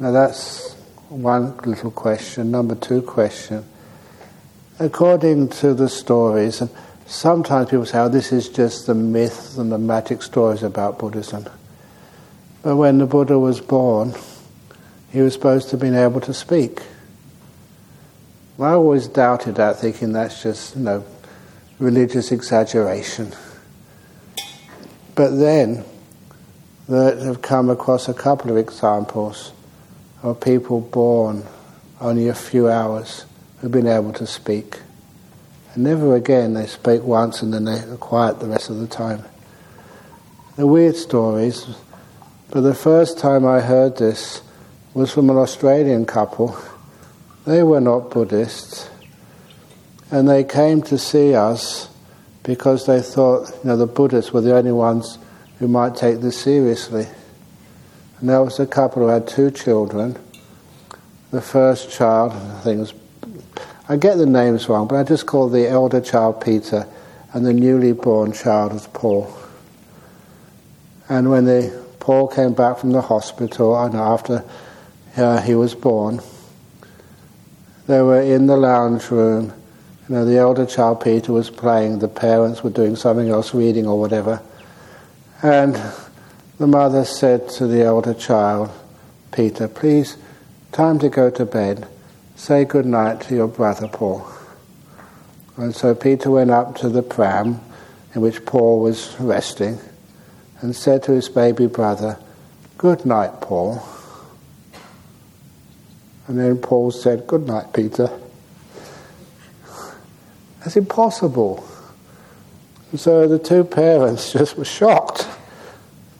Now that's one little question. Number two question. According to the stories, and sometimes people say, oh, this is just the myths and the magic stories about Buddhism. But when the Buddha was born, he was supposed to have been able to speak. Well, I always doubted that, thinking that's just, you know, religious exaggeration. But then, I've come across a couple of examples of people born only a few hours who've been able to speak. And never again, they speak once and then they're quiet the rest of the time. They're weird stories, but the first time I heard this was from an Australian couple. They were not Buddhists, and they came to see us because they thought, you know, the Buddhists were the only ones who might take this seriously. And that was a couple who had two children. The first child, I think it was, I get the names wrong, but I just call the elder child Peter and the newly born child was Paul. And when the Paul came back from the hospital, and after uh, he was born, they were in the lounge room. You know, the elder child Peter was playing, the parents were doing something else, reading or whatever. And the mother said to the elder child, Peter, please, time to go to bed. Say good night to your brother Paul. And so Peter went up to the pram in which Paul was resting and said to his baby brother, good night, Paul. And then Paul said, good night, Peter. That's impossible. And so the two parents just were shocked.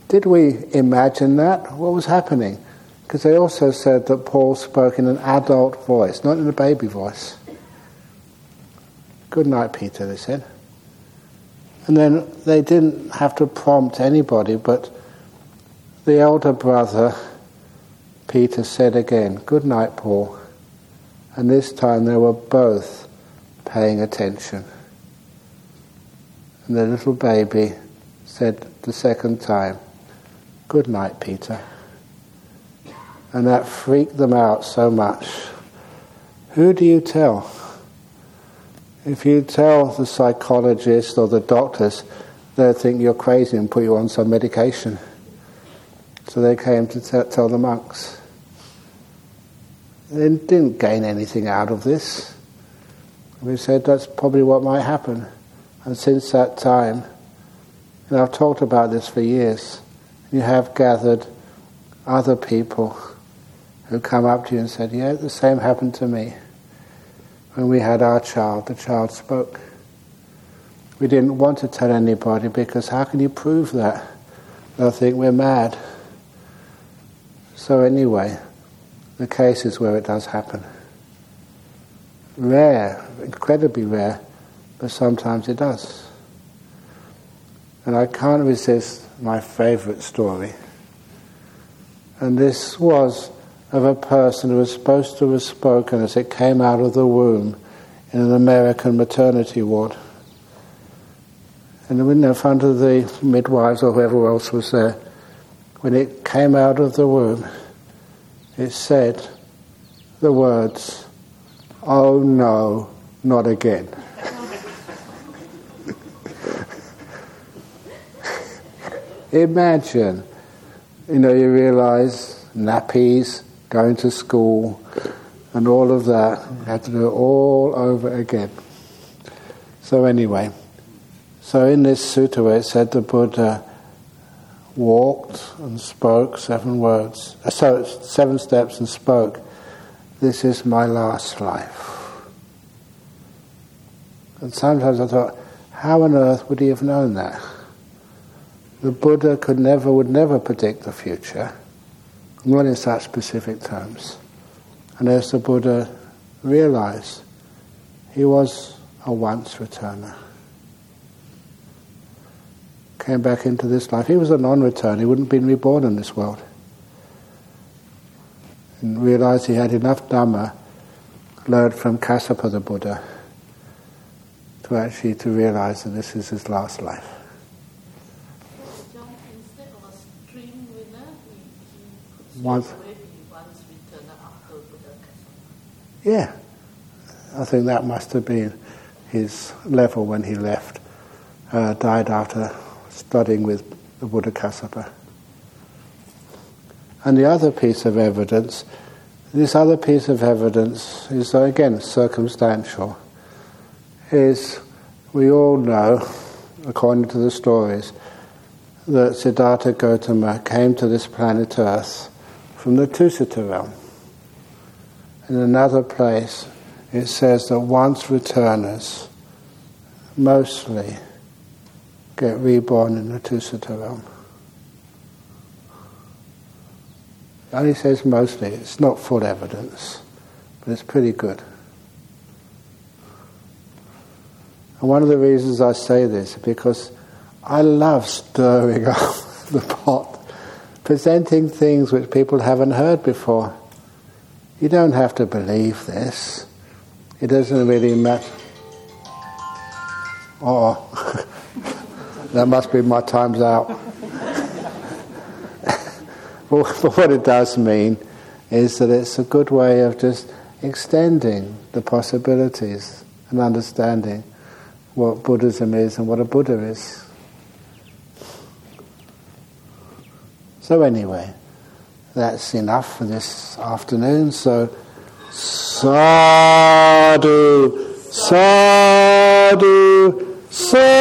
Did we imagine that? What was happening? Because they also said that Paul spoke in an adult voice, not in a baby voice. Good night, Peter, they said. And then they didn't have to prompt anybody, but the elder brother, Peter, said again, good night, Paul. And this time they were both paying attention. And the little baby said the second time, good night, Peter. And that freaked them out so much. Who do you tell? If you tell the psychologist or the doctors, they'll think you're crazy and put you on some medication. So they came to t- tell the monks. They didn't gain anything out of this. We said that's probably what might happen. And since that time, and I've talked about this for years, you have gathered other people who come up to you and said, yeah, the same happened to me. When we had our child, the child spoke. We didn't want to tell anybody because how can you prove that? They'll think we're mad. So anyway, the cases where it does happen. Rare, incredibly rare, but sometimes it does. And I can't resist my favourite story. And this was of a person who was supposed to have spoken as it came out of the womb in an American maternity ward. And in front of the midwives or whoever else was there, when it came out of the womb, it said the words, "Oh no, not again." Imagine, you know, you realise nappies, going to school, and all of that, you had to do it all over again. So anyway, so in this sutta where it said the Buddha walked and spoke seven words, so seven steps and spoke, "This is my last life." And sometimes I thought, how on earth would he have known that? The Buddha could never, would never predict the future, not in such specific terms. And as the Buddha realised, he was a once-returner. Came back into this life. He was a non-returner, he wouldn't have been reborn in this world. And realised he had enough Dhamma learned from Kassapa the Buddha to actually to realise that this is his last life. Once. Yeah, I think that must have been his level when he left, uh, died after studying with the Buddha Kassapa. And the other piece of evidence, this other piece of evidence is again circumstantial, is we all know, according to the stories, that Siddhartha Gautama came to this planet Earth from the Tusita realm. In another place, it says that once returners mostly get reborn in the Tusita realm. It only says mostly, it's not full evidence, but it's pretty good. And one of the reasons I say this is because I love stirring up the pot, presenting things which people haven't heard before. You don't have to believe this. It doesn't really matter. Oh, that must be my time's out. But what it does mean is that it's a good way of just extending the possibilities and understanding what Buddhism is and what a Buddha is. So anyway, that's enough for this afternoon. So, sadhu, sadhu, sadhu.